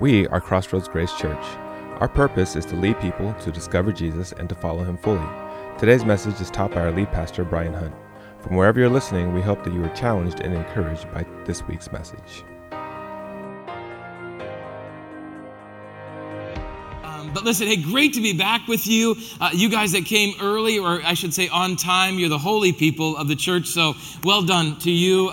We are Crossroads Grace Church. Our purpose is to lead people to discover Jesus and to follow him fully. Today's message is taught by our lead pastor, Brian Hunt. From wherever you're listening, we hope that you are challenged and encouraged by this week's message. But listen, hey, great to be back with you. You guys that came early, or I should say on time, you're the holy people of the church, so well done to you.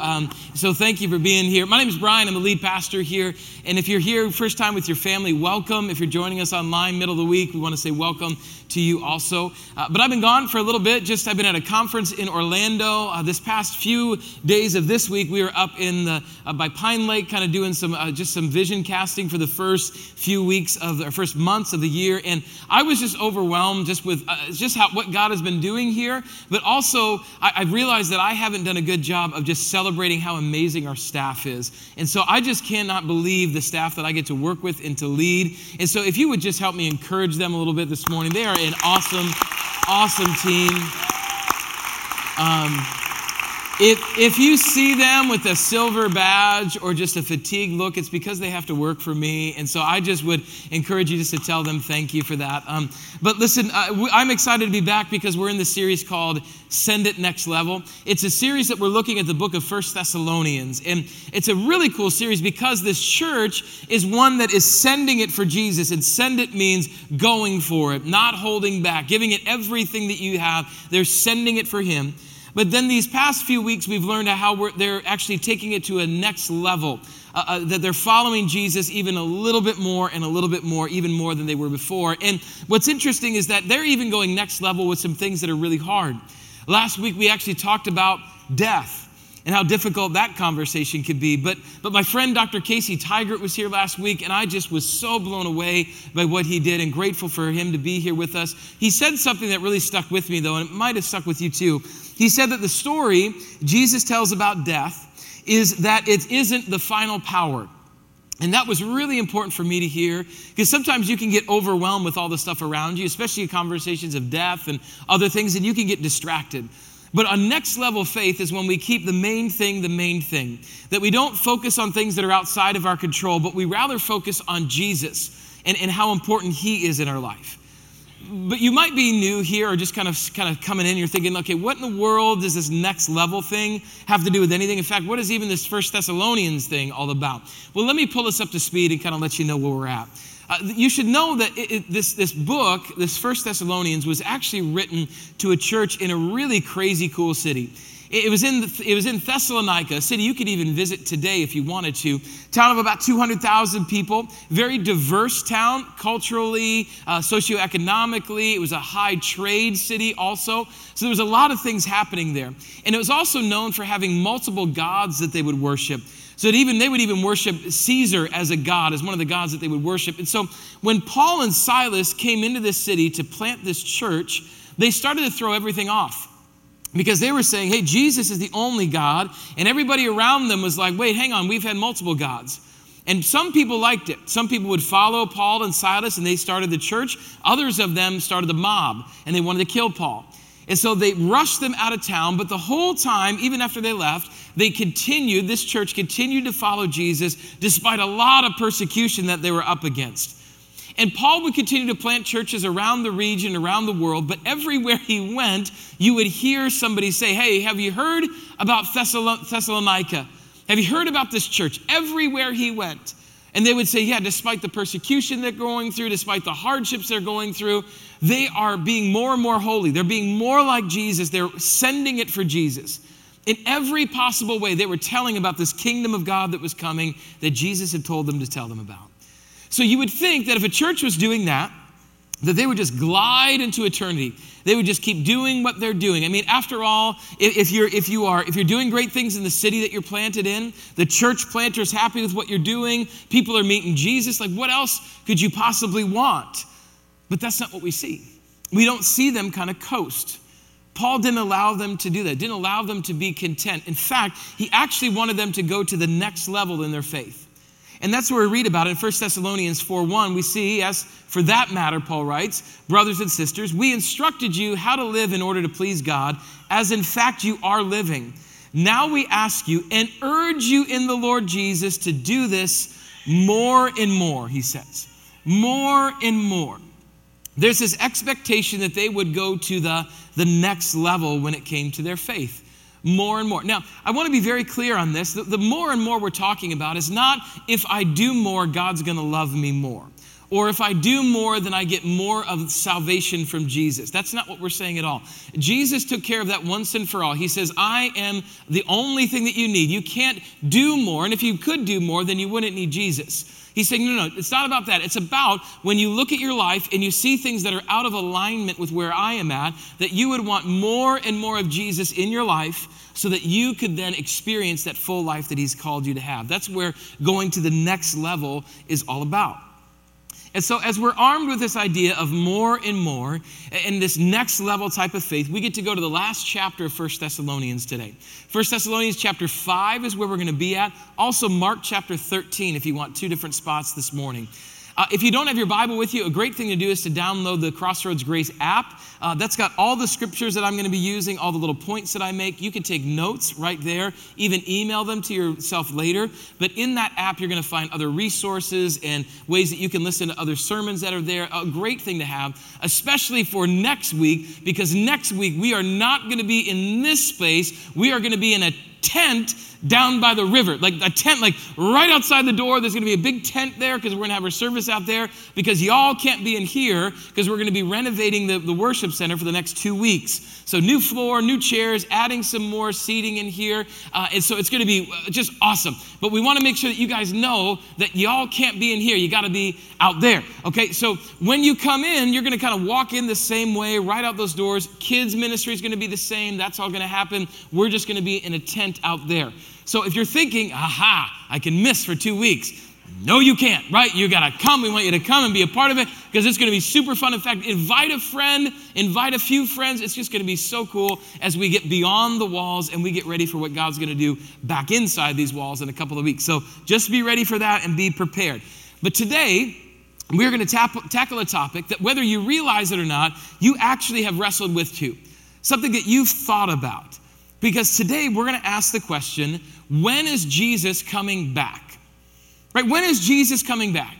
So thank you for being here. My name is Brian. I'm the lead pastor here. And if you're here first time with your family, welcome. If you're joining us online middle of the week, we want to say welcome to you also. But I've been gone for a little bit. I've been at a conference in Orlando. This past few days of this week, we were up in the by Pine Lake, kind of doing some vision casting for the first few weeks of our first months of the year, and I was just overwhelmed with what God has been doing here. But also, I realized that I haven't done a good job of just celebrating how amazing our staff is, and so I just cannot believe the staff that I get to work with and to lead. And so, if you would just help me encourage them a little bit this morning, they are an awesome team. If you see them with a silver badge or just a fatigued look, it's because they have to work for me. And so I just would encourage you just to tell them thank you for that. But listen, I'm excited to be back because we're in this series called Send It Next Level. It's a series that we're looking at the book of First Thessalonians. And it's a really cool series because this church is one that is sending it for Jesus. And send it means going for it, not holding back, giving it everything that you have. They're sending it for him. But then these past few weeks, we've learned how they're actually taking it to a next level, that they're following Jesus even a little bit more and a little bit more, even more than they were before. And what's interesting is that they're even going next level with some things that are really hard. Last week, we actually talked about death and how difficult that conversation could be. But my friend, Dr. Casey Tigert, was here last week, and I just was so blown away by what he did and grateful for him to be here with us. He said something that really stuck with me, though, and it might have stuck with you too. He said that the story Jesus tells about death is that it isn't the final power. And that was really important for me to hear, because sometimes you can get overwhelmed with all the stuff around you, especially in conversations of death and other things, and you can get distracted. But a next level faith is when we keep the main thing, that we don't focus on things that are outside of our control, but we rather focus on Jesus and how important he is in our life. But you might be new here or just kind of coming in. You're thinking, okay, what in the world does this next level thing have to do with anything? In fact, what is even this First Thessalonians thing all about? Well, let me pull us up to speed and kind of let you know where we're at. You should know that this book, this First Thessalonians, was actually written to a church in a really crazy cool city. It was in Thessalonica, a city you could even visit today if you wanted to. Town of about 200,000 people, very diverse town, culturally, socioeconomically. It was a high trade city also. So there was a lot of things happening there. And it was also known for having multiple gods that they would worship. So that even they would even worship Caesar as a god, as one of the gods that they would worship. And so when Paul and Silas came into this city to plant this church, they started to throw everything off. Because they were saying, hey, Jesus is the only God. And everybody around them was like, wait, hang on, we've had multiple gods. And some people liked it. Some people would follow Paul and Silas, and they started the church. Others of them started the mob, and they wanted to kill Paul. And so they rushed them out of town. But the whole time, even after they left, this church continued to follow Jesus despite a lot of persecution that they were up against. And Paul would continue to plant churches around the region, around the world, but everywhere he went, you would hear somebody say, hey, have you heard about Thessalonica? Have you heard about this church? Everywhere he went. And they would say, yeah, despite the persecution they're going through, despite the hardships they're going through, they are being more and more holy. They're being more like Jesus. They're sending it for Jesus. In every possible way, they were telling about this kingdom of God that was coming that Jesus had told them to tell them about. So you would think that if a church was doing that they would just glide into eternity. They would just keep doing what they're doing. I mean, after all, if you're doing great things in the city that you're planted in, the church planter's happy with what you're doing, people are meeting Jesus, like what else could you possibly want? But that's not what we see. We don't see them kind of coast. Paul didn't allow them to do that, didn't allow them to be content. In fact, he actually wanted them to go to the next level in their faith. And that's where we read about it in 1 Thessalonians 4:1. We see, yes, for that matter, Paul writes, brothers and sisters, we instructed you how to live in order to please God, as in fact you are living. Now we ask you and urge you in the Lord Jesus to do this More and more, he says. More and more. There's this expectation that they would go to the next level when it came to their faith. More and more. Now, I want to be very clear on this. The more and more we're talking about is not if I do more, God's going to love me more. Or if I do more, then I get more of salvation from Jesus. That's not what we're saying at all. Jesus took care of that once and for all. He says, I am the only thing that you need. You can't do more. And if you could do more, then you wouldn't need Jesus. He's saying, no, it's not about that. It's about when you look at your life and you see things that are out of alignment with where I am at, that you would want more and more of Jesus in your life so that you could then experience that full life that he's called you to have. That's where going to the next level is all about. And so as we're armed with this idea of more and more and this next level type of faith, we get to go to the last chapter of First Thessalonians today. First Thessalonians chapter 5 is where we're going to be at. Also Mark chapter 13 if you want two different spots this morning. If you don't have your Bible with you, a great thing to do is to download the Crossroads Grace app. That's got all the scriptures that I'm going to be using, all the little points that I make. You can take notes right there, even email them to yourself later. But in that app, you're going to find other resources and ways that you can listen to other sermons that are there. A great thing to have, especially for next week, because next week we are not going to be in this space. We are going to be in a tent down by the river, like a tent, like right outside the door. There's going to be a big tent there because we're going to have our service out there because y'all can't be in here because we're going to be renovating the worship center for the next 2 weeks. So new floor, new chairs, adding some more seating in here. And so it's going to be just awesome. But we want to make sure that you guys know that y'all can't be in here. You got to be out there. Okay, so when you come in, you're going to kind of walk in the same way, right out those doors. Kids ministry is going to be the same. That's all going to happen. We're just going to be in a tent out there. So if you're thinking, aha, I can miss for 2 weeks. No, you can't, right? You got to come. We want you to come and be a part of it because it's going to be super fun. In fact, invite a friend, invite a few friends. It's just going to be so cool as we get beyond the walls and we get ready for what God's going to do back inside these walls in a couple of weeks. So just be ready for that and be prepared. But today, we're going to tackle a topic that whether you realize it or not, you actually have wrestled with too. Something that you've thought about. Because today we're going to ask the question, when is Jesus coming back? Right? When is Jesus coming back?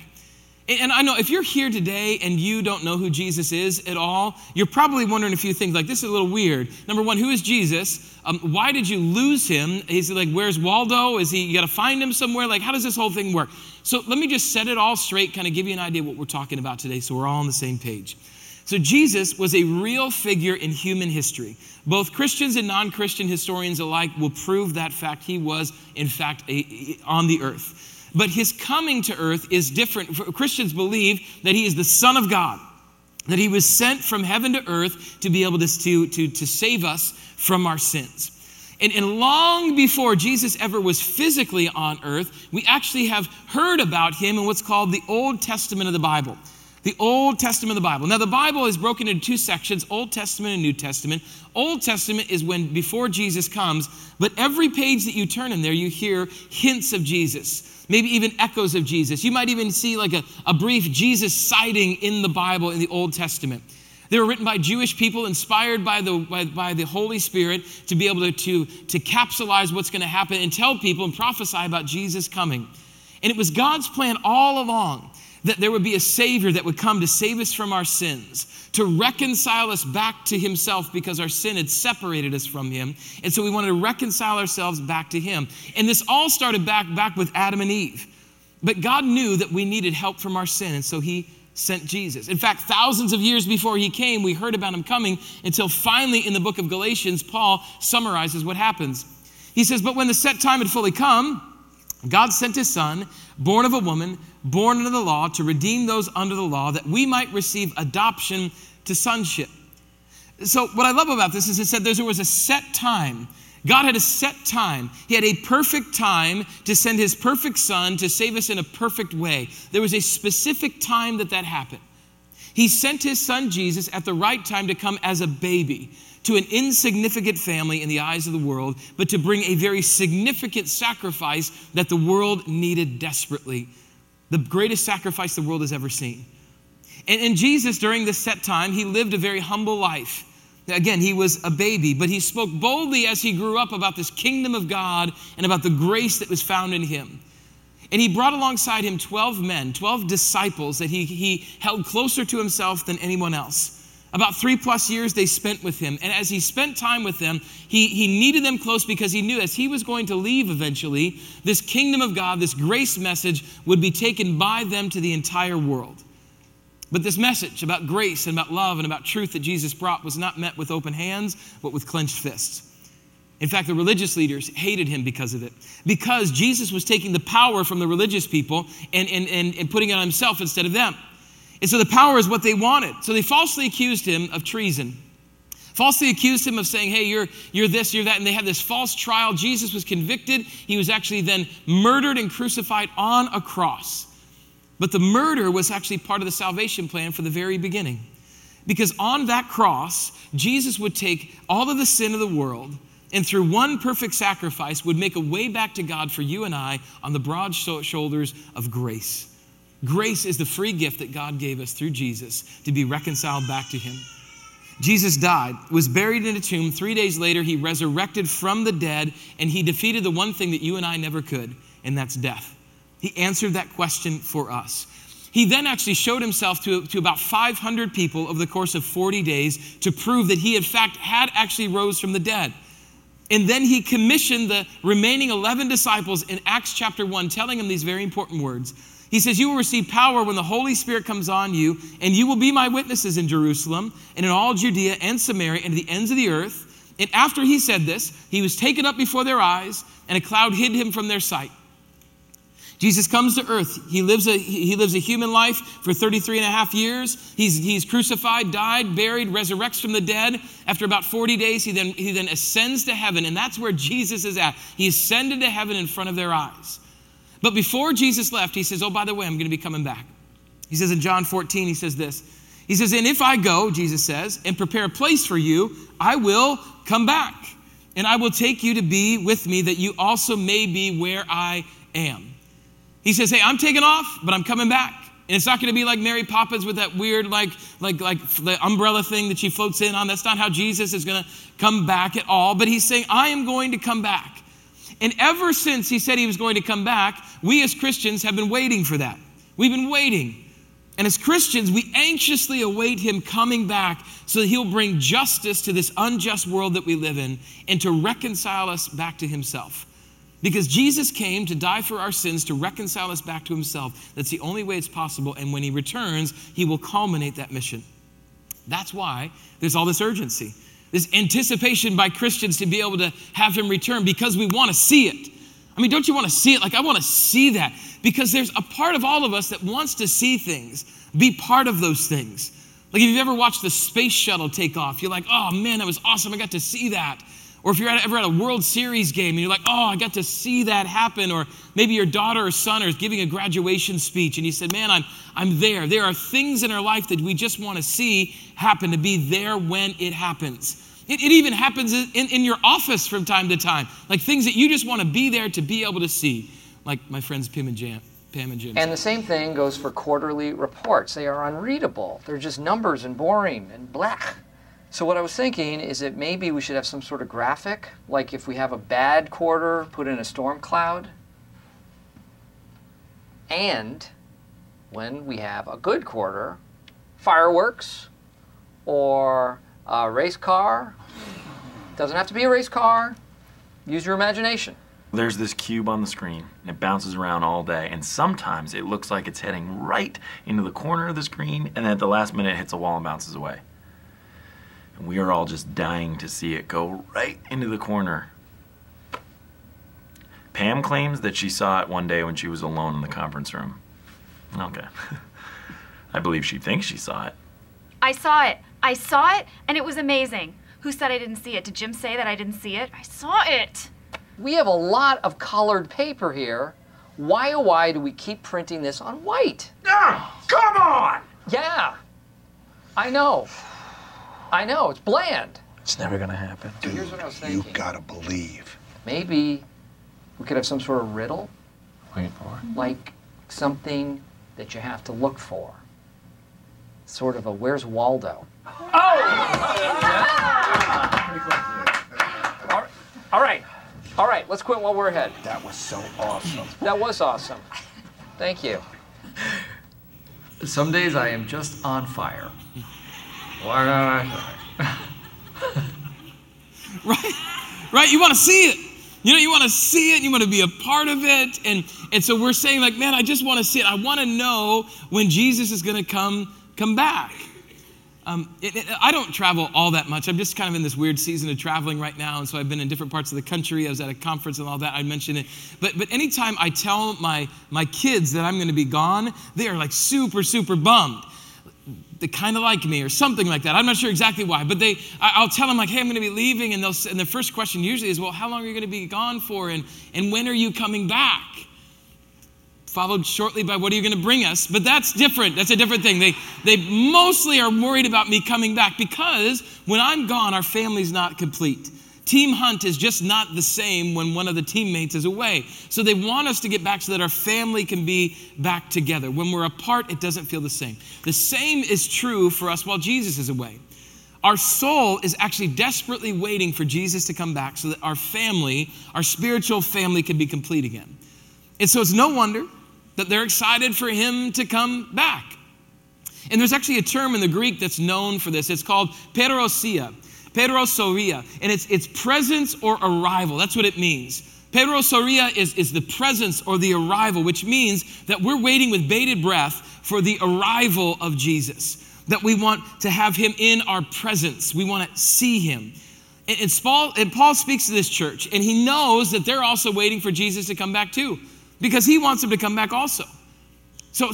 And I know if you're here today and you don't know who Jesus is at all, you're probably wondering a few things like, this is a little weird. Number one, who is Jesus? Why did you lose him? Is he like, where's Waldo? Is he, you got to find him somewhere? Like, how does this whole thing work? So let me just set it all straight, kind of give you an idea of what we're talking about today so we're all on the same page. So Jesus was a real figure in human history. Both Christians and non-Christian historians alike will prove that fact. He was, in fact, on the earth. But his coming to earth is different. Christians believe that he is the Son of God, that he was sent from heaven to earth to be able to save us from our sins. And long before Jesus ever was physically on earth, we actually have heard about him in what's called the Old Testament of the Bible. The Old Testament of the Bible. Now, the Bible is broken into two sections, Old Testament and New Testament. Old Testament is when before Jesus comes, but every page that you turn in there, you hear hints of Jesus, maybe even echoes of Jesus. You might even see like a brief Jesus sighting in the Bible in the Old Testament. They were written by Jewish people, inspired by the Holy Spirit to be able to capsulize what's going to happen and tell people and prophesy about Jesus coming. And it was God's plan all along that there would be a Savior that would come to save us from our sins, to reconcile us back to himself because our sin had separated us from him. And so we wanted to reconcile ourselves back to him. And this all started back with Adam and Eve. But God knew that we needed help from our sin, and so he sent Jesus. In fact, thousands of years before he came, we heard about him coming until finally in the book of Galatians, Paul summarizes what happens. He says, but when the set time had fully come, God sent his son, born of a woman, born under the law, to redeem those under the law, that we might receive adoption to sonship. So what I love about this is it said there was a set time. God had a set time. He had a perfect time to send his perfect son to save us in a perfect way. There was a specific time that happened. He sent his son Jesus at the right time to come as a baby to an insignificant family in the eyes of the world, but to bring a very significant sacrifice that the world needed desperately. The greatest sacrifice the world has ever seen. And Jesus, during this set time, he lived a very humble life. Again, he was a baby, but he spoke boldly as he grew up about this kingdom of God and about the grace that was found in him. And he brought alongside him 12 men, 12 disciples that he held closer to himself than anyone else. About 3+ years they spent with him. And as he spent time with them, he needed them close because he knew as he was going to leave eventually, this kingdom of God, this grace message would be taken by them to the entire world. But this message about grace and about love and about truth that Jesus brought was not met with open hands, but with clenched fists. In fact, the religious leaders hated him because of it. Because Jesus was taking the power from the religious people and putting it on himself instead of them. And so the power is what they wanted. So they falsely accused him of treason. Falsely accused him of saying, hey, you're this, you're that. And they had this false trial. Jesus was convicted. He was actually then murdered and crucified on a cross. But the murder was actually part of the salvation plan from the very beginning. Because on that cross, Jesus would take all of the sin of the world and through one perfect sacrifice would make a way back to God for you and I on the broad shoulders of grace. Grace is the free gift that God gave us through Jesus to be reconciled back to him. Jesus died, was buried in a tomb. 3 days later, he resurrected from the dead, and he defeated the one thing that you and I never could, and that's death. He answered that question for us. He then actually showed himself to about 500 people over the course of 40 days to prove that he, in fact, had actually rose from the dead. And then he commissioned the remaining 11 disciples in Acts chapter 1, telling them these very important words. He says, you will receive power when the Holy Spirit comes on you, and you will be my witnesses in Jerusalem and in all Judea and Samaria and to the ends of the earth. And after he said this, he was taken up before their eyes, and a cloud hid him from their sight. Jesus comes to earth. He lives a human life for 33 and a half years. He's crucified, died, buried, resurrects from the dead. After about 40 days, he then ascends to heaven, and that's where Jesus is at. He ascended to heaven in front of their eyes. But before Jesus left, he says, oh, by the way, I'm going to be coming back. He says in John 14, he says this. He says, and if I go, Jesus says, and prepare a place for you, I will come back, and I will take you to be with me that you also may be where I am. He says, hey, I'm taking off, but I'm coming back. And it's not going to be like Mary Poppins with that weird like the umbrella thing that she floats in on. That's not how Jesus is going to come back at all. But he's saying, I am going to come back. And ever since he said he was going to come back, we as Christians have been waiting for that. We've been waiting. And as Christians, we anxiously await him coming back so that he'll bring justice to this unjust world that we live in and to reconcile us back to himself. Because Jesus came to die for our sins, to reconcile us back to himself. That's the only way it's possible. And when he returns, he will culminate that mission. That's why there's all this urgency, this anticipation by Christians to be able to have him return, because we want to see it. I mean, don't you want to see it? Like, I want to see that. Because there's a part of all of us that wants to see things, be part of those things. Like, if you've ever watched the space shuttle take off, you're like, oh, man, that was awesome. I got to see that. Or if you're ever at a World Series game and you're like, oh, I got to see that happen. Or maybe your daughter or son is giving a graduation speech and you said, man, I'm there. There are things in our life that we just want to see happen, to be there when it happens. It even happens in your office from time to time. Like things that you just want to be there to be able to see. Like my friends Pam and Jim. And the same thing goes for quarterly reports. They are unreadable. They're just numbers and boring and blah. So what I was thinking is that maybe we should have some sort of graphic, like if we have a bad quarter, put in a storm cloud, and when we have a good quarter, fireworks or a race car. Doesn't have to be a race car. Use your imagination. There's this cube on the screen, and it bounces around all day, and sometimes it looks like it's heading right into the corner of the screen, and then at the last minute it hits a wall and bounces away. And we are all just dying to see it go right into the corner. Pam claims that she saw it one day when she was alone in the conference room. Okay. I believe she thinks she saw it. I saw it, and it was amazing. Who said I didn't see it? Did Jim say that I didn't see it? I saw it! We have a lot of colored paper here. Why, oh, why do we keep printing this on white? Oh, come on! Yeah. I know, it's bland. It's never gonna happen. Dude, here's what I was thinking. You gotta believe. Maybe we could have some sort of riddle. Wait for it. Like something that you have to look for. Sort of a Where's Waldo? Oh! All right. All right, let's quit while we're ahead. That was so awesome. That was awesome. Thank you. Some days I am just on fire. Why not I? Right? You want to see it. You want to see it. You want to be a part of it. And so we're saying, like, man, I just want to see it. I want to know when Jesus is going to come back. I don't travel all that much. I'm just kind of in this weird season of traveling right now. And so I've been in different parts of the country. I was at a conference and all that. I mentioned it. But anytime I tell my kids that I'm going to be gone, they are like super, super bummed. They kind of like me or something like that. I'm not sure exactly why. But I'll tell them, like, hey, I'm going to be leaving. And the first question usually is, well, how long are you going to be gone for? And when are you coming back? Followed shortly by, what are you going to bring us? But that's different. That's a different thing. They mostly are worried about me coming back because when I'm gone, our family's not complete. Team Hunt is just not the same when one of the teammates is away. So they want us to get back so that our family can be back together. When we're apart, it doesn't feel the same. The same is true for us while Jesus is away. Our soul is actually desperately waiting for Jesus to come back so that our family, our spiritual family, can be complete again. And so it's no wonder that they're excited for him to come back. And there's actually a term in the Greek that's known for this. It's called parousia, and it's presence or arrival. That's what it means. Parousia is the presence or the arrival, which means that we're waiting with bated breath for the arrival of Jesus, that we want to have him in our presence. We want to see him. And Paul speaks to this church, and he knows that they're also waiting for Jesus to come back too, because he wants him to come back also. So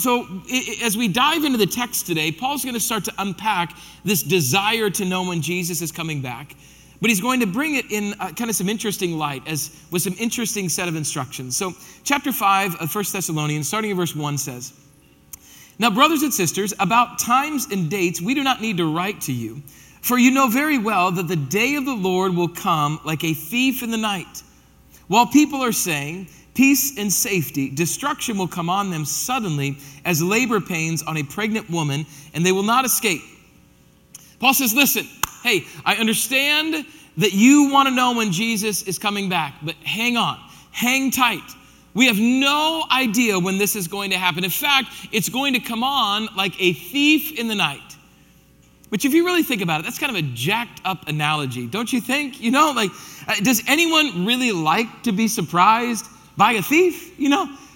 as we dive into the text today, Paul's going to start to unpack this desire to know when Jesus is coming back. But he's going to bring it in kind of some interesting light, as with some interesting set of instructions. So chapter 5 of First Thessalonians, starting in verse 1, says, "Now, brothers and sisters, about times and dates we do not need to write to you, for you know very well that the day of the Lord will come like a thief in the night. While people are saying, 'Peace and safety,' destruction will come on them suddenly as labor pains on a pregnant woman, and they will not escape." Paul says, listen, hey, I understand that you want to know when Jesus is coming back, but hang on, hang tight. We have no idea when this is going to happen. In fact, it's going to come on like a thief in the night. Which, if you really think about it, that's kind of a jacked up analogy, don't you think? Does anyone really like to be surprised by a thief?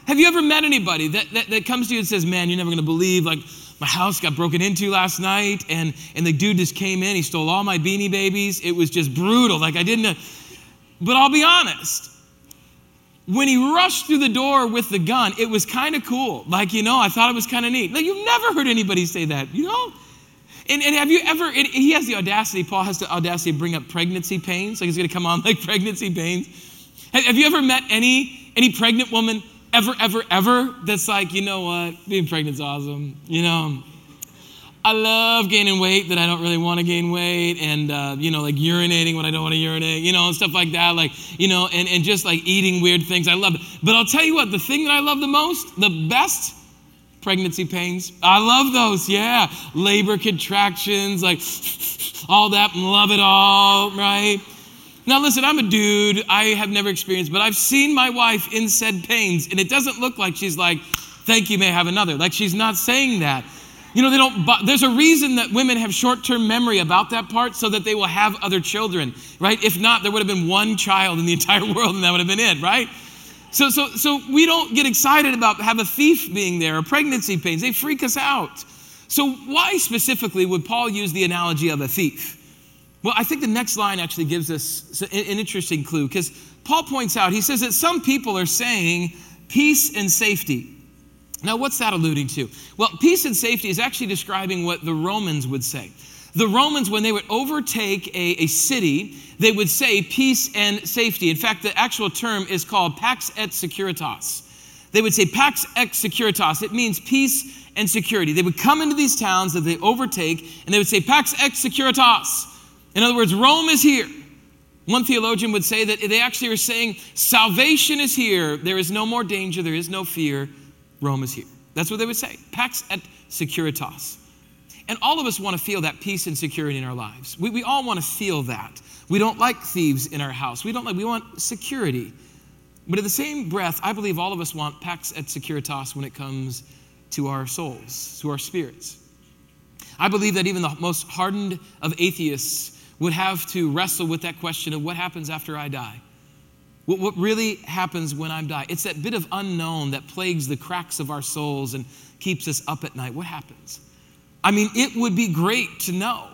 Have you ever met anybody that comes to you and says, man, you're never going to believe, like, my house got broken into last night, and the dude just came in, he stole all my Beanie Babies, it was just brutal, but I'll be honest, when he rushed through the door with the gun, it was kind of cool, I thought it was kind of neat. You've never heard anybody say that, And have you ever, he has the audacity, Paul has the audacity to bring up pregnancy pains, like it's going to come on like pregnancy pains. Have you ever met any pregnant woman ever that's like, you know what, being pregnant's awesome. I love gaining weight that I don't really want to gain weight, and like urinating when I don't want to urinate, and stuff like that, and just like eating weird things. I love it. But I'll tell you what, the thing that I love the most, the best, pregnancy pains. I love those. Yeah. Labor contractions, like all that, and love it all, right? Now, listen, I'm a dude. I have never experienced, but I've seen my wife in said pains, and it doesn't look like she's like, thank you, may I have another. Like, she's not saying that. There's a reason that women have short-term memory about that part, so that they will have other children, right? If not, there would have been one child in the entire world, and that would have been it, right? So we don't get excited about have a thief being there or pregnancy pains. They freak us out. So why specifically would Paul use the analogy of a thief? Well, I think the next line actually gives us an interesting clue, because Paul points out, he says that some people are saying peace and safety. Now, what's that alluding to? Well, peace and safety is actually describing what the Romans would say. The Romans, when they would overtake a city, they would say peace and safety. In fact, the actual term is called Pax et Securitas. They would say Pax et Securitas. It means peace and security. They would come into these towns that they overtake, and they would say Pax et Securitas. In other words, Rome is here. One theologian would say that they actually are saying salvation is here. There is no more danger. There is no fear. Rome is here. That's what they would say. Pax et Securitas. And all of us want to feel that peace and security in our lives. We all want to feel that. We don't like thieves in our house. We want security. But in the same breath, I believe all of us want Pax et Securitas when it comes to our souls, to our spirits. I believe that even the most hardened of atheists would have to wrestle with that question of what happens after I die. What really happens when I die? It's that bit of unknown that plagues the cracks of our souls and keeps us up at night. What happens? I mean, it would be great to know.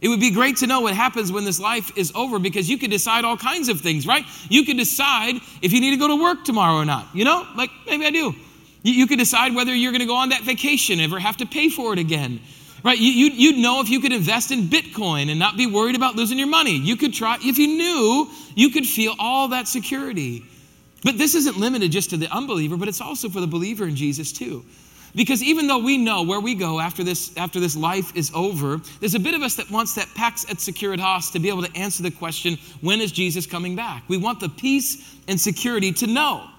It would be great to know what happens when this life is over, because you could decide all kinds of things, right? You could decide if you need to go to work tomorrow or not. You know, like maybe I do. You could decide whether you're going to go on that vacation, ever have to pay for it again, right? You'd know if you could invest in Bitcoin and not be worried about losing your money. You could try, if you knew, you could feel all that security. But this isn't limited just to the unbeliever, but it's also for the believer in Jesus too. Because even though we know where we go after this life is over, there's a bit of us that wants that Pax et Securitas to be able to answer the question, when is Jesus coming back? We want the peace and security to know.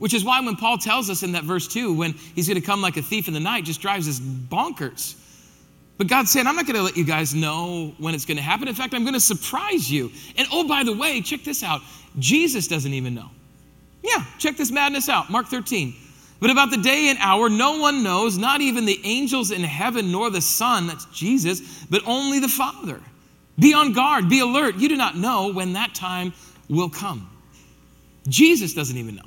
Which is why when Paul tells us in that verse 2, when he's going to come like a thief in the night, just drives us bonkers. But God's saying, I'm not going to let you guys know when it's going to happen. In fact, I'm going to surprise you. And oh, by the way, check this out. Jesus doesn't even know. Yeah, check this madness out. Mark 13. But about the day and hour, no one knows, not even the angels in heaven, nor the Son, that's Jesus, but only the Father. Be on guard, be alert. You do not know when that time will come. Jesus doesn't even know.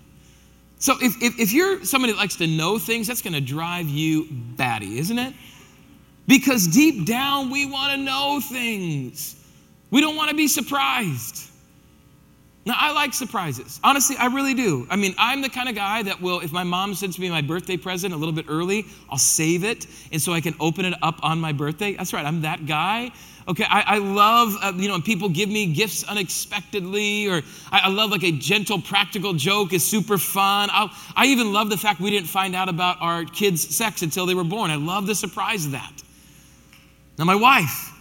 So if you're somebody that likes to know things, that's going to drive you batty, isn't it? Because deep down, we want to know things. We don't want to be surprised. Now, I like surprises. Honestly, I really do. I mean, I'm the kind of guy that will, if my mom sends me my birthday present a little bit early, I'll save it, and so I can open it up on my birthday. That's right, I'm that guy. Okay, I love, people give me gifts unexpectedly, or I love like a gentle, practical joke is super fun. I even love the fact we didn't find out about our kids' sex until they were born. I love the surprise of that. Now, my wife,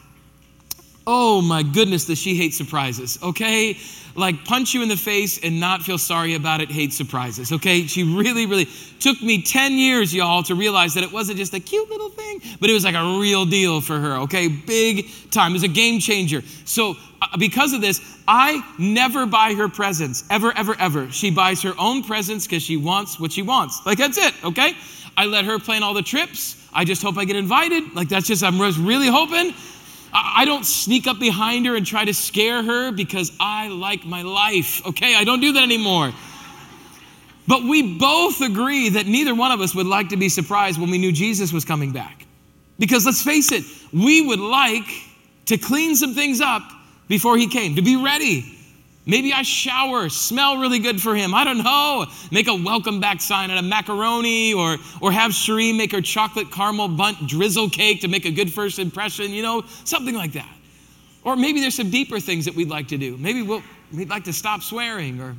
oh my goodness, does she hate surprises, okay? Like punch you in the face and not feel sorry about it, hate surprises, okay? She really, really took me 10 years, y'all, to realize that it wasn't just a cute little thing, but it was like a real deal for her, okay? Big time. It was a game changer. So because of this, I never buy her presents, ever, ever, ever. She buys her own presents because she wants what she wants. Like, that's it, okay? I let her plan all the trips. I just hope I get invited. Like, that's just, I'm really hoping. I don't sneak up behind her and try to scare her because I like my life, okay? I don't do that anymore. But we both agree that neither one of us would like to be surprised when we knew Jesus was coming back. Because let's face it, we would like to clean some things up before he came, to be ready. Maybe I shower, smell really good for him. I don't know. Make a welcome back sign out of macaroni or have Sheree make her chocolate caramel bunt drizzle cake to make a good first impression, something like that. Or maybe there's some deeper things that we'd like to do. Maybe we'd like to stop swearing or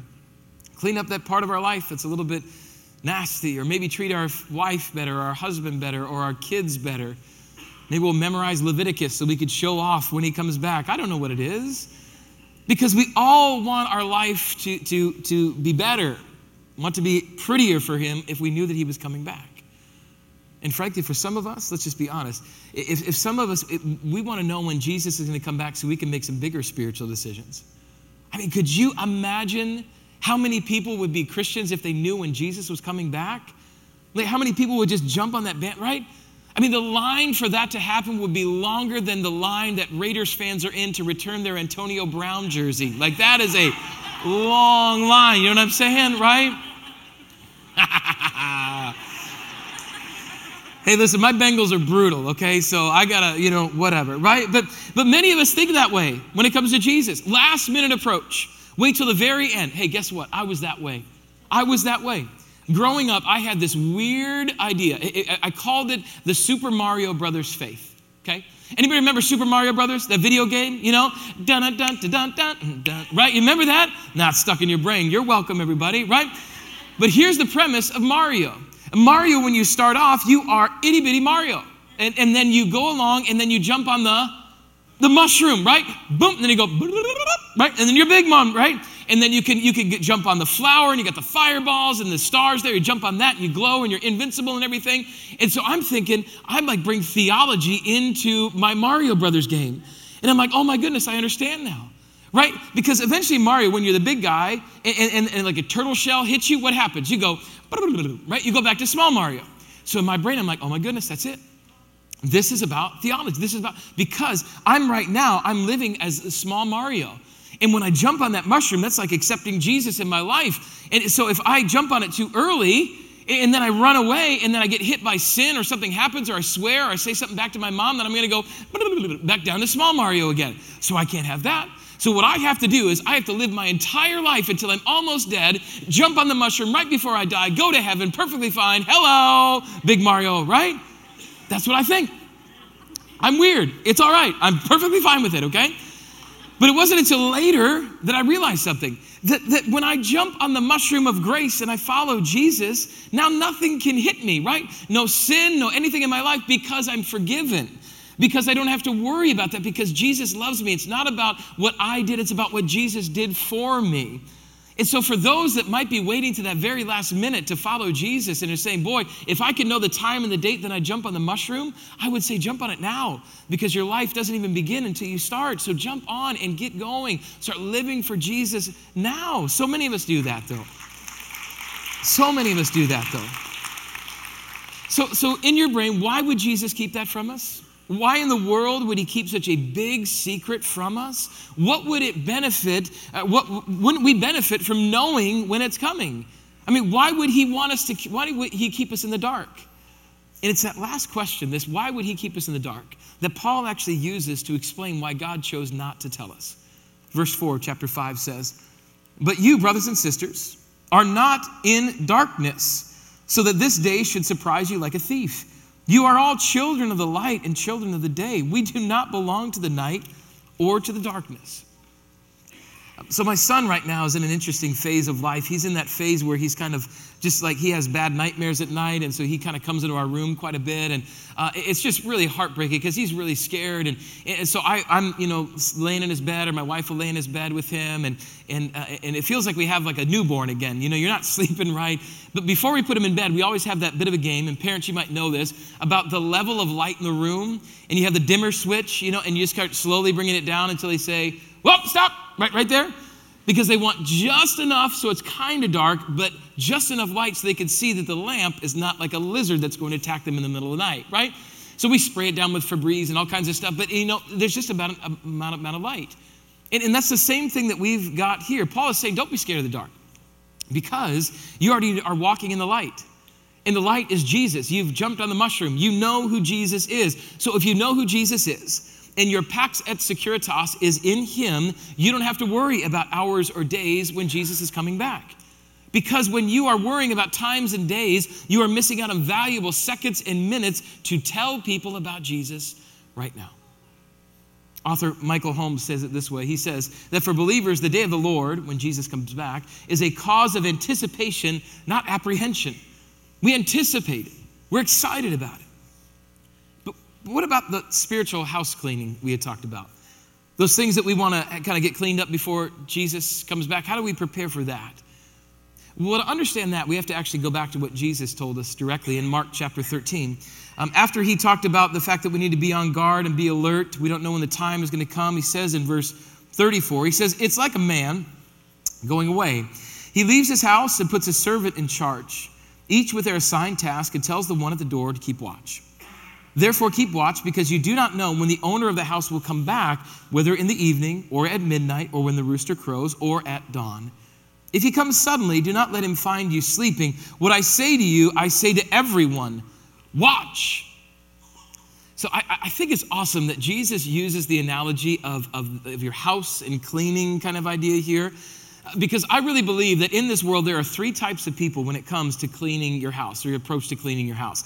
clean up that part of our life that's a little bit nasty, or maybe treat our wife better, or our husband better, or our kids better. Maybe we'll memorize Leviticus so we could show off when he comes back. I don't know what it is. Because we all want our life to be better, want to be prettier for him if we knew that he was coming back. And frankly, for some of us, let's just be honest. If some of us, we want to know when Jesus is going to come back so we can make some bigger spiritual decisions. I mean, could you imagine how many people would be Christians if they knew when Jesus was coming back? Like, how many people would just jump on that band, right? I mean, the line for that to happen would be longer than the line that Raiders fans are in to return their Antonio Brown jersey. Like, that is a long line. You know what I'm saying, right? Hey, listen, my Bengals are brutal, okay? So I got to, whatever, right? But many of us think that way when it comes to Jesus. Last-minute approach. Wait till the very end. Hey, guess what? I was that way. I was that way. Growing up, I had this weird idea. I called it the Super Mario Brothers faith. Okay? Anybody remember Super Mario Brothers, that video game? Dun dun dun dun dun dun. Right? You remember that? Not stuck in your brain. You're welcome, everybody. Right? But here's the premise of Mario. Mario, when you start off, you are itty bitty Mario, and then you go along, and then you jump on the mushroom, right? Boom, and then you go, right, and then you're big mom, right? And then you can jump on the flower, and you got the fireballs and the stars there. You jump on that, and you glow, and you're invincible and everything. And so I'm thinking, I might bring theology into my Mario Brothers game. And I'm like, oh my goodness, I understand now, right? Because eventually Mario, when you're the big guy, and like a turtle shell hits you, what happens? You go, right? You go back to small Mario. So in my brain, I'm like, oh my goodness, that's it. This is about theology. This is about, because I'm living as a small Mario. And when I jump on that mushroom, that's like accepting Jesus in my life. And so if I jump on it too early, and then I run away, and then I get hit by sin, or something happens, or I swear, or I say something back to my mom, then I'm going to go back down to small Mario again. So I can't have that. So what I have to do is I have to live my entire life until I'm almost dead, jump on the mushroom right before I die, go to heaven, perfectly fine. Hello, big Mario, right? That's what I think. I'm weird. It's all right. I'm perfectly fine with it, okay? But it wasn't until later that I realized something. That when I jump on the mushroom of grace and I follow Jesus, now nothing can hit me, right? No sin, no anything in my life, because I'm forgiven. Because I don't have to worry about that, because Jesus loves me. It's not about what I did. It's about what Jesus did for me. And so for those that might be waiting to that very last minute to follow Jesus and are saying, boy, if I could know the time and the date that I jump on the mushroom, I would say jump on it now, because your life doesn't even begin until you start. So jump on and get going. Start living for Jesus now. So many of us do that, though. So in your brain, why would Jesus keep that from us? Why in the world would he keep such a big secret from us? What would it benefit? Wouldn't we benefit from knowing when it's coming? I mean, why would he keep us in the dark? And it's that last question, this why would he keep us in the dark, that Paul actually uses to explain why God chose not to tell us. Verse 4, chapter 5 says, "But you, brothers and sisters, are not in darkness, so that this day should surprise you like a thief. You are all children of the light and children of the day. We do not belong to the night or to the darkness." So my son right now is in an interesting phase of life. He's in that phase where he's kind of just like, he has bad nightmares at night, and so he kind of comes into our room quite a bit, and it's just really heartbreaking because he's really scared. And so I'm laying in his bed, or my wife will lay in his bed with him, and it feels like we have like a newborn again. You know, you're not sleeping right. But before we put him in bed, we always have that bit of a game, and parents, you might know this, about the level of light in the room, and you have the dimmer switch, you know, and you just start slowly bringing it down until they say, "Well, stop," right there, because they want just enough so it's kind of dark, but just enough light so they can see that the lamp is not like a lizard that's going to attack them in the middle of the night, right? So we spray it down with Febreze and all kinds of stuff, but, you know, there's just about an amount of light. And that's the same thing that we've got here. Paul is saying, don't be scared of the dark, because you already are walking in the light. And the light is Jesus. You've jumped on the mushroom. You know who Jesus is. So if you know who Jesus is, and your Pax et Securitas is in him, you don't have to worry about hours or days when Jesus is coming back. Because when you are worrying about times and days, you are missing out on valuable seconds and minutes to tell people about Jesus right now. Author Michael Holmes says it this way. He says that for believers, the day of the Lord, when Jesus comes back, is a cause of anticipation, not apprehension. We anticipate it. We're excited about it. What about the spiritual house cleaning we had talked about? Those things that we want to kind of get cleaned up before Jesus comes back. How do we prepare for that? Well, to understand that, we have to actually go back to what Jesus told us directly in Mark chapter 13. After he talked about the fact that we need to be on guard and be alert, we don't know when the time is going to come. He says in verse 34, he says, "It's like a man going away. He leaves his house and puts his servant in charge, each with their assigned task, and tells the one at the door to keep watch. Therefore keep watch, because you do not know when the owner of the house will come back, whether in the evening or at midnight or when the rooster crows or at dawn. If he comes suddenly, do not let him find you sleeping. What I say to you, I say to everyone, watch." So I think it's awesome that Jesus uses the analogy of your house and cleaning kind of idea here, because I really believe that in this world there are three types of people when it comes to cleaning your house or your approach to cleaning your house.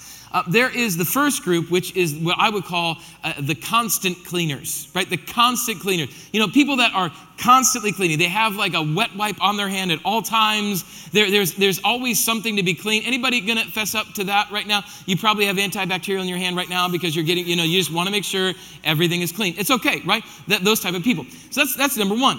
There is the first group, which is what I would call the constant cleaners, right? The constant cleaners. You know, people that are constantly cleaning. They have like a wet wipe on their hand at all times. There's always something to be cleaned. Anybody going to fess up to that right now? You probably have antibacterial in your hand right now because you're getting, you know, you just want to make sure everything is clean. It's okay, right? Those type of people. So that's number one.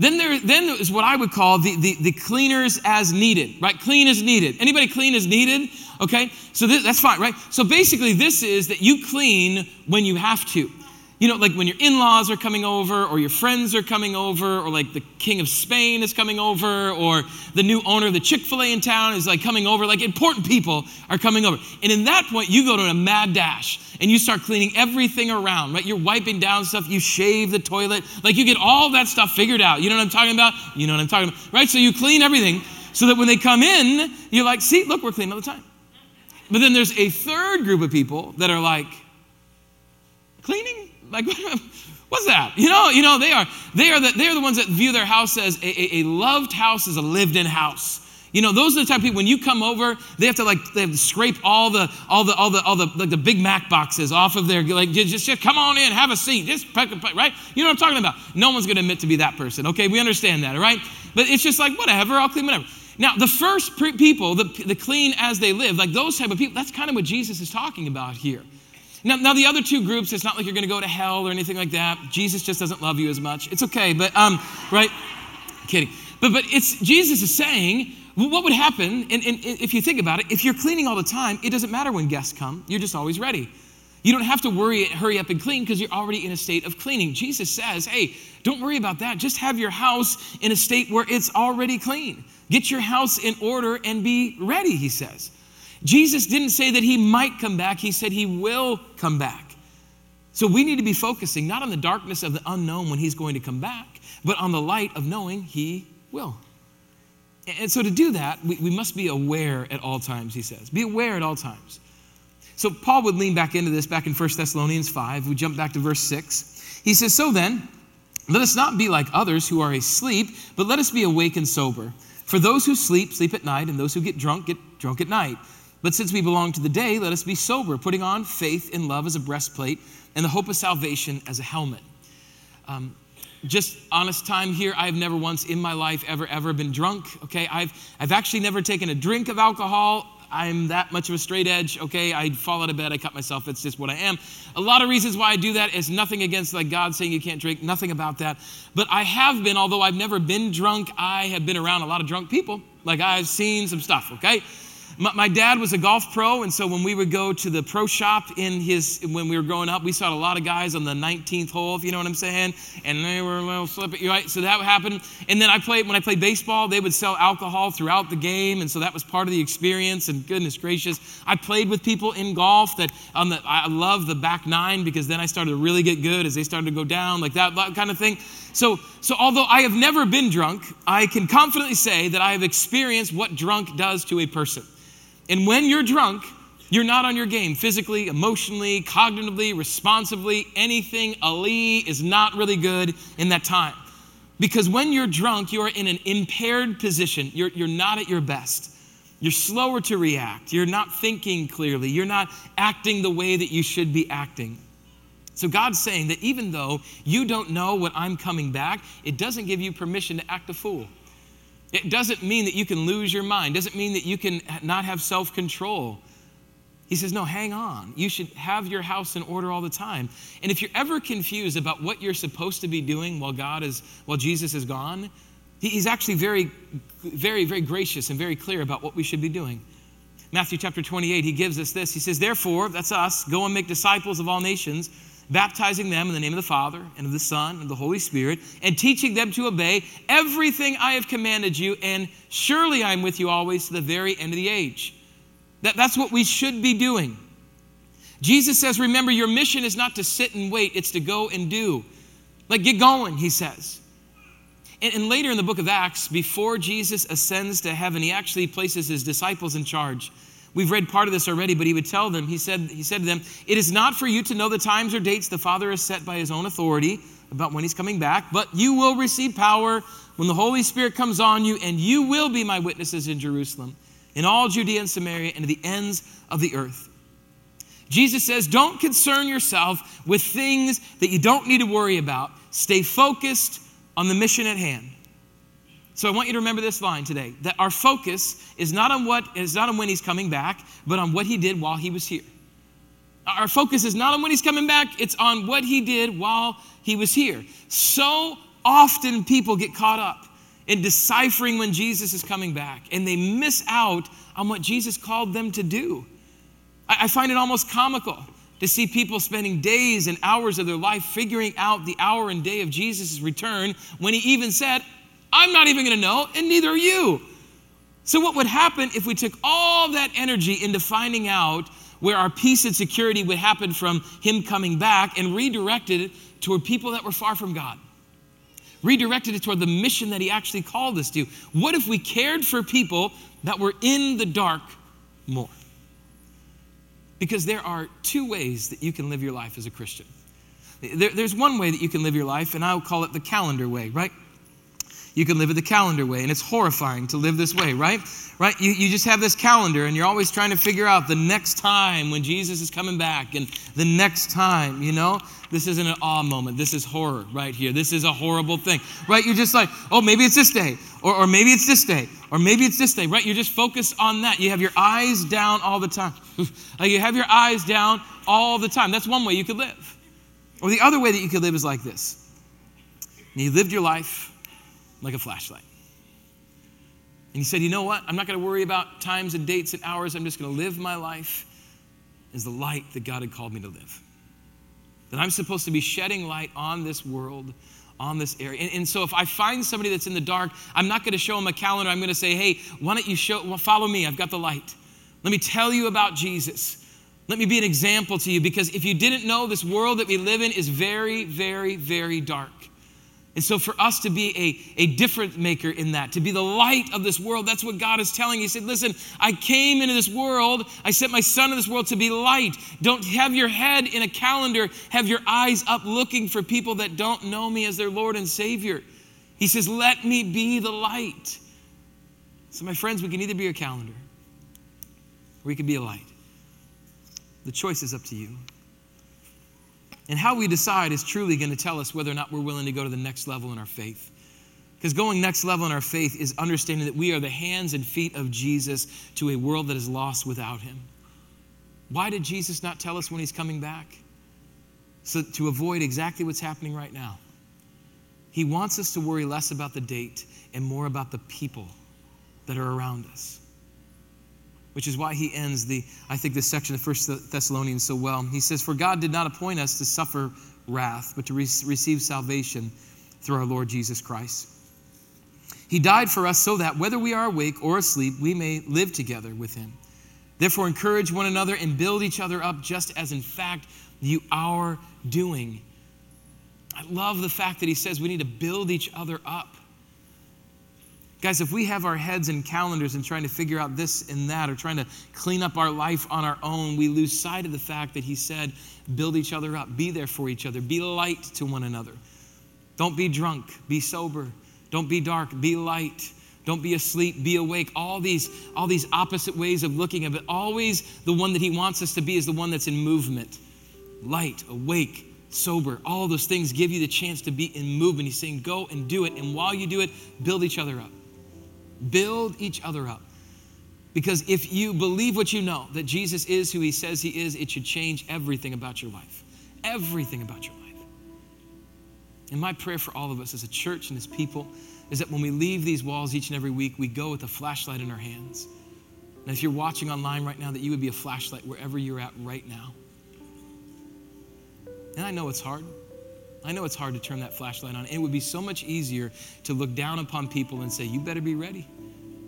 Then is what I would call the cleaners as needed, right? Clean as needed. Anybody clean as needed? Okay, so that's fine, right? So basically this is that you clean when you have to. You know, like when your in-laws are coming over or your friends are coming over or like the King of Spain is coming over or the new owner of the Chick-fil-A in town is like coming over, like important people are coming over. And in that point, you go to a mad dash and you start cleaning everything around, right? You're wiping down stuff. You shave the toilet. Like you get all that stuff figured out. You know what I'm talking about? You know what I'm talking about, right? So you clean everything so that when they come in, you're like, see, look, we're clean all the time. But then there's a third group of people that are like, cleaning? Like, what's that? You know, they are the ones that view their house as a loved house is a lived-in house. You know, those are the type of people when you come over, they have to scrape all the Big Mac boxes off of their like just come on in, have a seat, just right. You know what I'm talking about? No one's going to admit to be that person. Okay, we understand that, all right? But it's just like whatever, I'll clean whatever. Now, the first people, the clean as they live, like those type of people, that's kind of what Jesus is talking about here. Now, the other two groups, it's not like you're going to go to hell or anything like that. Jesus just doesn't love you as much. It's okay, but, right? Kidding. But it's Jesus is saying, well, what would happen, and if you think about it, if you're cleaning all the time, it doesn't matter when guests come. You're just always ready. You don't have to hurry up and clean because you're already in a state of cleaning. Jesus says, hey, don't worry about that. Just have your house in a state where it's already clean. Get your house in order and be ready, he says. Jesus didn't say that he might come back. He said he will come back. So we need to be focusing not on the darkness of the unknown when he's going to come back, but on the light of knowing he will. And so to do that, we must be aware at all times, he says. Be aware at all times. So Paul would lean back into this back in 1 Thessalonians 5. We jump back to verse 6. He says, so then, let us not be like others who are asleep, but let us be awake and sober. For those who sleep, sleep at night, and those who get drunk at night. But since we belong to the day, let us be sober, putting on faith and love as a breastplate and the hope of salvation as a helmet. Just honest time here, I have never once in my life ever been drunk, okay? I've actually never taken a drink of alcohol. I'm that much of a straight edge, okay? I fall out of bed, I cut myself, that's just what I am. A lot of reasons why I do that is nothing against like God saying you can't drink, nothing about that. But I have been, although I've never been drunk, I have been around a lot of drunk people. Like I've seen some stuff, okay? My dad was a golf pro, and so when we would go to the pro shop when we were growing up, we saw a lot of guys on the 19th hole, if you know what I'm saying, and they were a little slippy, right? So that happened. And then when I played baseball, they would sell alcohol throughout the game, and so that was part of the experience, and goodness gracious. I played with people in golf I love the back nine because then I started to really get good as they started to go down, like that kind of thing. So although I have never been drunk, I can confidently say that I have experienced what drunk does to a person. And when you're drunk, you're not on your game physically, emotionally, cognitively, responsively. Anything Ali is not really good in that time. Because when you're drunk, you're in an impaired position. You're not at your best. You're slower to react. You're not thinking clearly. You're not acting the way that you should be acting. So God's saying that even though you don't know what I'm coming back, it doesn't give you permission to act a fool. It doesn't mean that you can lose your mind. It doesn't mean that you can not have self-control. He says, no, hang on. You should have your house in order all the time. And if you're ever confused about what you're supposed to be doing while Jesus is gone, he's actually very, very, very gracious and very clear about what we should be doing. Matthew chapter 28, he gives us this. He says, therefore, that's us, go and make disciples of all nations, baptizing them in the name of the Father and of the Son and of the Holy Spirit, and teaching them to obey everything I have commanded you, and surely I am with you always to the very end of the age. That's what we should be doing. Jesus says, remember, your mission is not to sit and wait, it's to go and do. Like, get going, he says. And later in the book of Acts, before Jesus ascends to heaven, he actually places his disciples in charge. We've read part of this already, but he would tell them, he said to them, it is not for you to know the times or dates the Father has set by his own authority about when he's coming back, but you will receive power when the Holy Spirit comes on you, and you will be my witnesses in Jerusalem, in all Judea and Samaria, and to the ends of the earth. Jesus says, don't concern yourself with things that you don't need to worry about. Stay focused on the mission at hand. So I want you to remember this line today, that our focus is not on when he's coming back, but on what he did while he was here. Our focus is not on when he's coming back, it's on what he did while he was here. So Often people get caught up in deciphering when Jesus is coming back, and they miss out on what Jesus called them to do. I find it almost comical to see people spending days and hours of their life figuring out the hour and day of Jesus' return, when he even said, I'm not even going to know, and neither are you. So what would happen if we took all that energy into finding out where our peace and security would happen from him coming back, and redirected it toward people that were far from God? Redirected it toward the mission that he actually called us to. What if we cared for people that were in the dark more? Because there are two ways that you can live your life as a Christian. There's one way that you can live your life, and I'll call it the calendar way, right? You can live it the calendar way, and it's horrifying to live this way, right? Right? You just have this calendar, and you're always trying to figure out the next time when Jesus is coming back, and the next time, you know? This isn't an awe moment. This is horror right here. This is a horrible thing, right? You're just like, oh, maybe it's this day, or maybe it's this day, or maybe it's this day, right? You're just focused on that. You have your eyes down all the time. You have your eyes down all the time. That's one way you could live. Or the other way that you could live is like this. And you lived your life like a flashlight. And you said, you know what? I'm not going to worry about times and dates and hours. I'm just going to live my life as the light that God had called me to live. That I'm supposed to be shedding light on this world, on this area. And so if I find somebody that's in the dark, I'm not going to show them a calendar. I'm going to say, hey, why don't you follow me? I've got the light. Let me tell you about Jesus. Let me be an example to you, because if you didn't know, this world that we live in is very, very, very dark. And so for us to be a difference maker in that, to be the light of this world, that's what God is telling you. He said, listen, I came into this world, I sent my son in this world to be light. Don't have your head in a calendar, have your eyes up looking for people that don't know me as their Lord and Savior. He says, let me be the light. So my friends, we can either be a calendar or we can be a light. The choice is up to you. And how we decide is truly going to tell us whether or not we're willing to go to the next level in our faith. Because going next level in our faith is understanding that we are the hands and feet of Jesus to a world that is lost without him. Why did Jesus not tell us when he's coming back? So to avoid exactly what's happening right now. He wants us to worry less about the date and more about the people that are around us. Which is why he ends this section of First Thessalonians so well. He says, for God did not appoint us to suffer wrath, but to receive salvation through our Lord Jesus Christ. He died for us so that whether we are awake or asleep, we may live together with him. Therefore, encourage one another and build each other up, just as in fact you are doing. I love the fact that he says we need to build each other up. Guys, if we have our heads in calendars and trying to figure out this and that, or trying to clean up our life on our own, we lose sight of the fact that he said, build each other up, be there for each other, be light to one another. Don't be drunk, be sober. Don't be dark, be light. Don't be asleep, be awake. All these opposite ways of looking at it. Always the one that he wants us to be is the one that's in movement. Light, awake, sober. All those things give you the chance to be in movement. He's saying, go and do it. And while you do it, build each other up. Build each other up. Because if you believe what you know, that Jesus is who he says he is, it should change everything about your life. Everything about your life. And my prayer for all of us as a church and as people is that when we leave these walls each and every week, we go with a flashlight in our hands. And if you're watching online right now, that you would be a flashlight wherever you're at right now. And I know it's hard. I know it's hard to turn that flashlight on. It would be so much easier to look down upon people and say, you better be ready.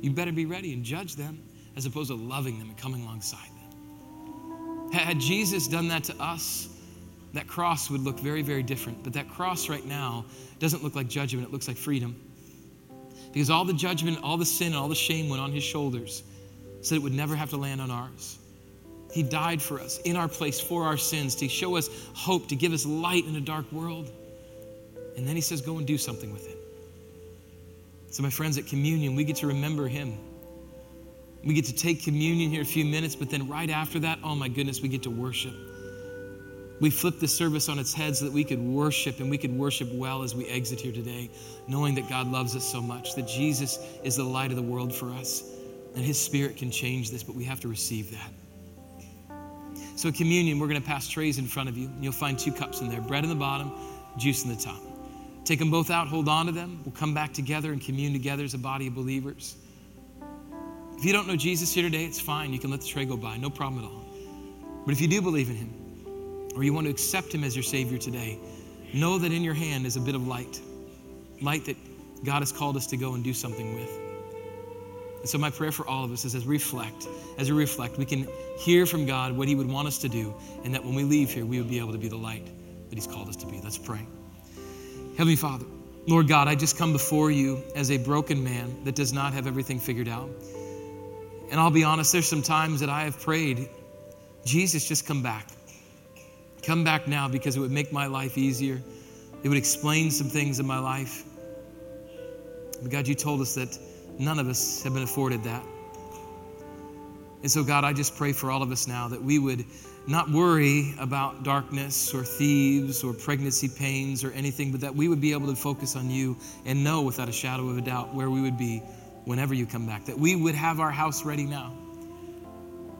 You better be ready, and judge them, as opposed to loving them and coming alongside them. Had Jesus done that to us, that cross would look very, very different. But that cross right now doesn't look like judgment. It looks like freedom. Because all the judgment, all the sin, and all the shame went on his shoulders so that it would never have to land on ours. He died for us, in our place, for our sins, to show us hope, to give us light in a dark world. And then he says, go and do something with it. So my friends, at communion, we get to remember him. We get to take communion here a few minutes, but then right after that, oh my goodness, we get to worship. We flip the service on its head so that we could worship, and we could worship well as we exit here today, knowing that God loves us so much, that Jesus is the light of the world for us, and his spirit can change this, but we have to receive that. So communion, we're going to pass trays in front of you. And you'll find two cups in there, bread in the bottom, juice in the top. Take them both out, hold on to them. We'll come back together and commune together as a body of believers. If you don't know Jesus here today, it's fine. You can let the tray go by, no problem at all. But if you do believe in him, or you want to accept him as your Savior today, know that in your hand is a bit of light that God has called us to go and do something with. And so my prayer for all of us is as we reflect, we can hear from God what he would want us to do, and that when we leave here, we would be able to be the light that he's called us to be. Let's pray. Heavenly Father, Lord God, I just come before you as a broken man that does not have everything figured out. And I'll be honest, there's some times that I have prayed, Jesus, just come back. Come back now, because it would make my life easier. It would explain some things in my life. But God, you told us that none of us have been afforded that. And so God, I just pray for all of us now that we would not worry about darkness or thieves or pregnancy pains or anything, but that we would be able to focus on you and know without a shadow of a doubt where we would be whenever you come back, that we would have our house ready now.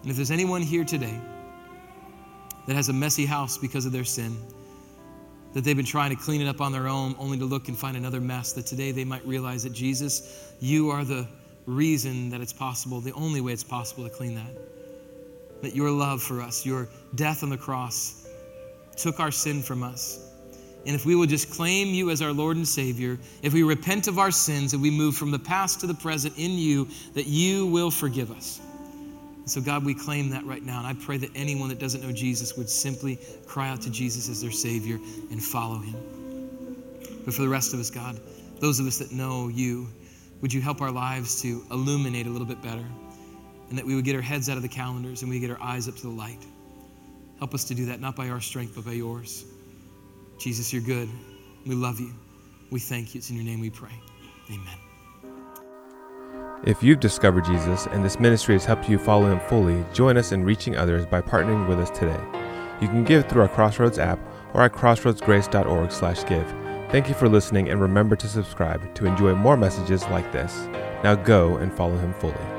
And if there's anyone here today that has a messy house because of their sin, that they've been trying to clean it up on their own only to look and find another mess, that today they might realize that Jesus, you are the reason that it's possible, the only way it's possible to clean that. That your love for us, your death on the cross took our sin from us. And if we will just claim you as our Lord and Savior, if we repent of our sins and we move from the past to the present in you, that you will forgive us. So God, we claim that right now, and I pray that anyone that doesn't know Jesus would simply cry out to Jesus as their Savior and follow him. But for the rest of us, God, those of us that know you, would you help our lives to illuminate a little bit better, and that we would get our heads out of the calendars and we get our eyes up to the light. Help us to do that, not by our strength, but by yours. Jesus, you're good. We love you. We thank you. It's in your name we pray. Amen. If you've discovered Jesus and this ministry has helped you follow him fully, join us in reaching others by partnering with us today. You can give through our Crossroads app or at crossroadsgrace.org/give. Thank you for listening, and remember to subscribe to enjoy more messages like this. Now go and follow him fully.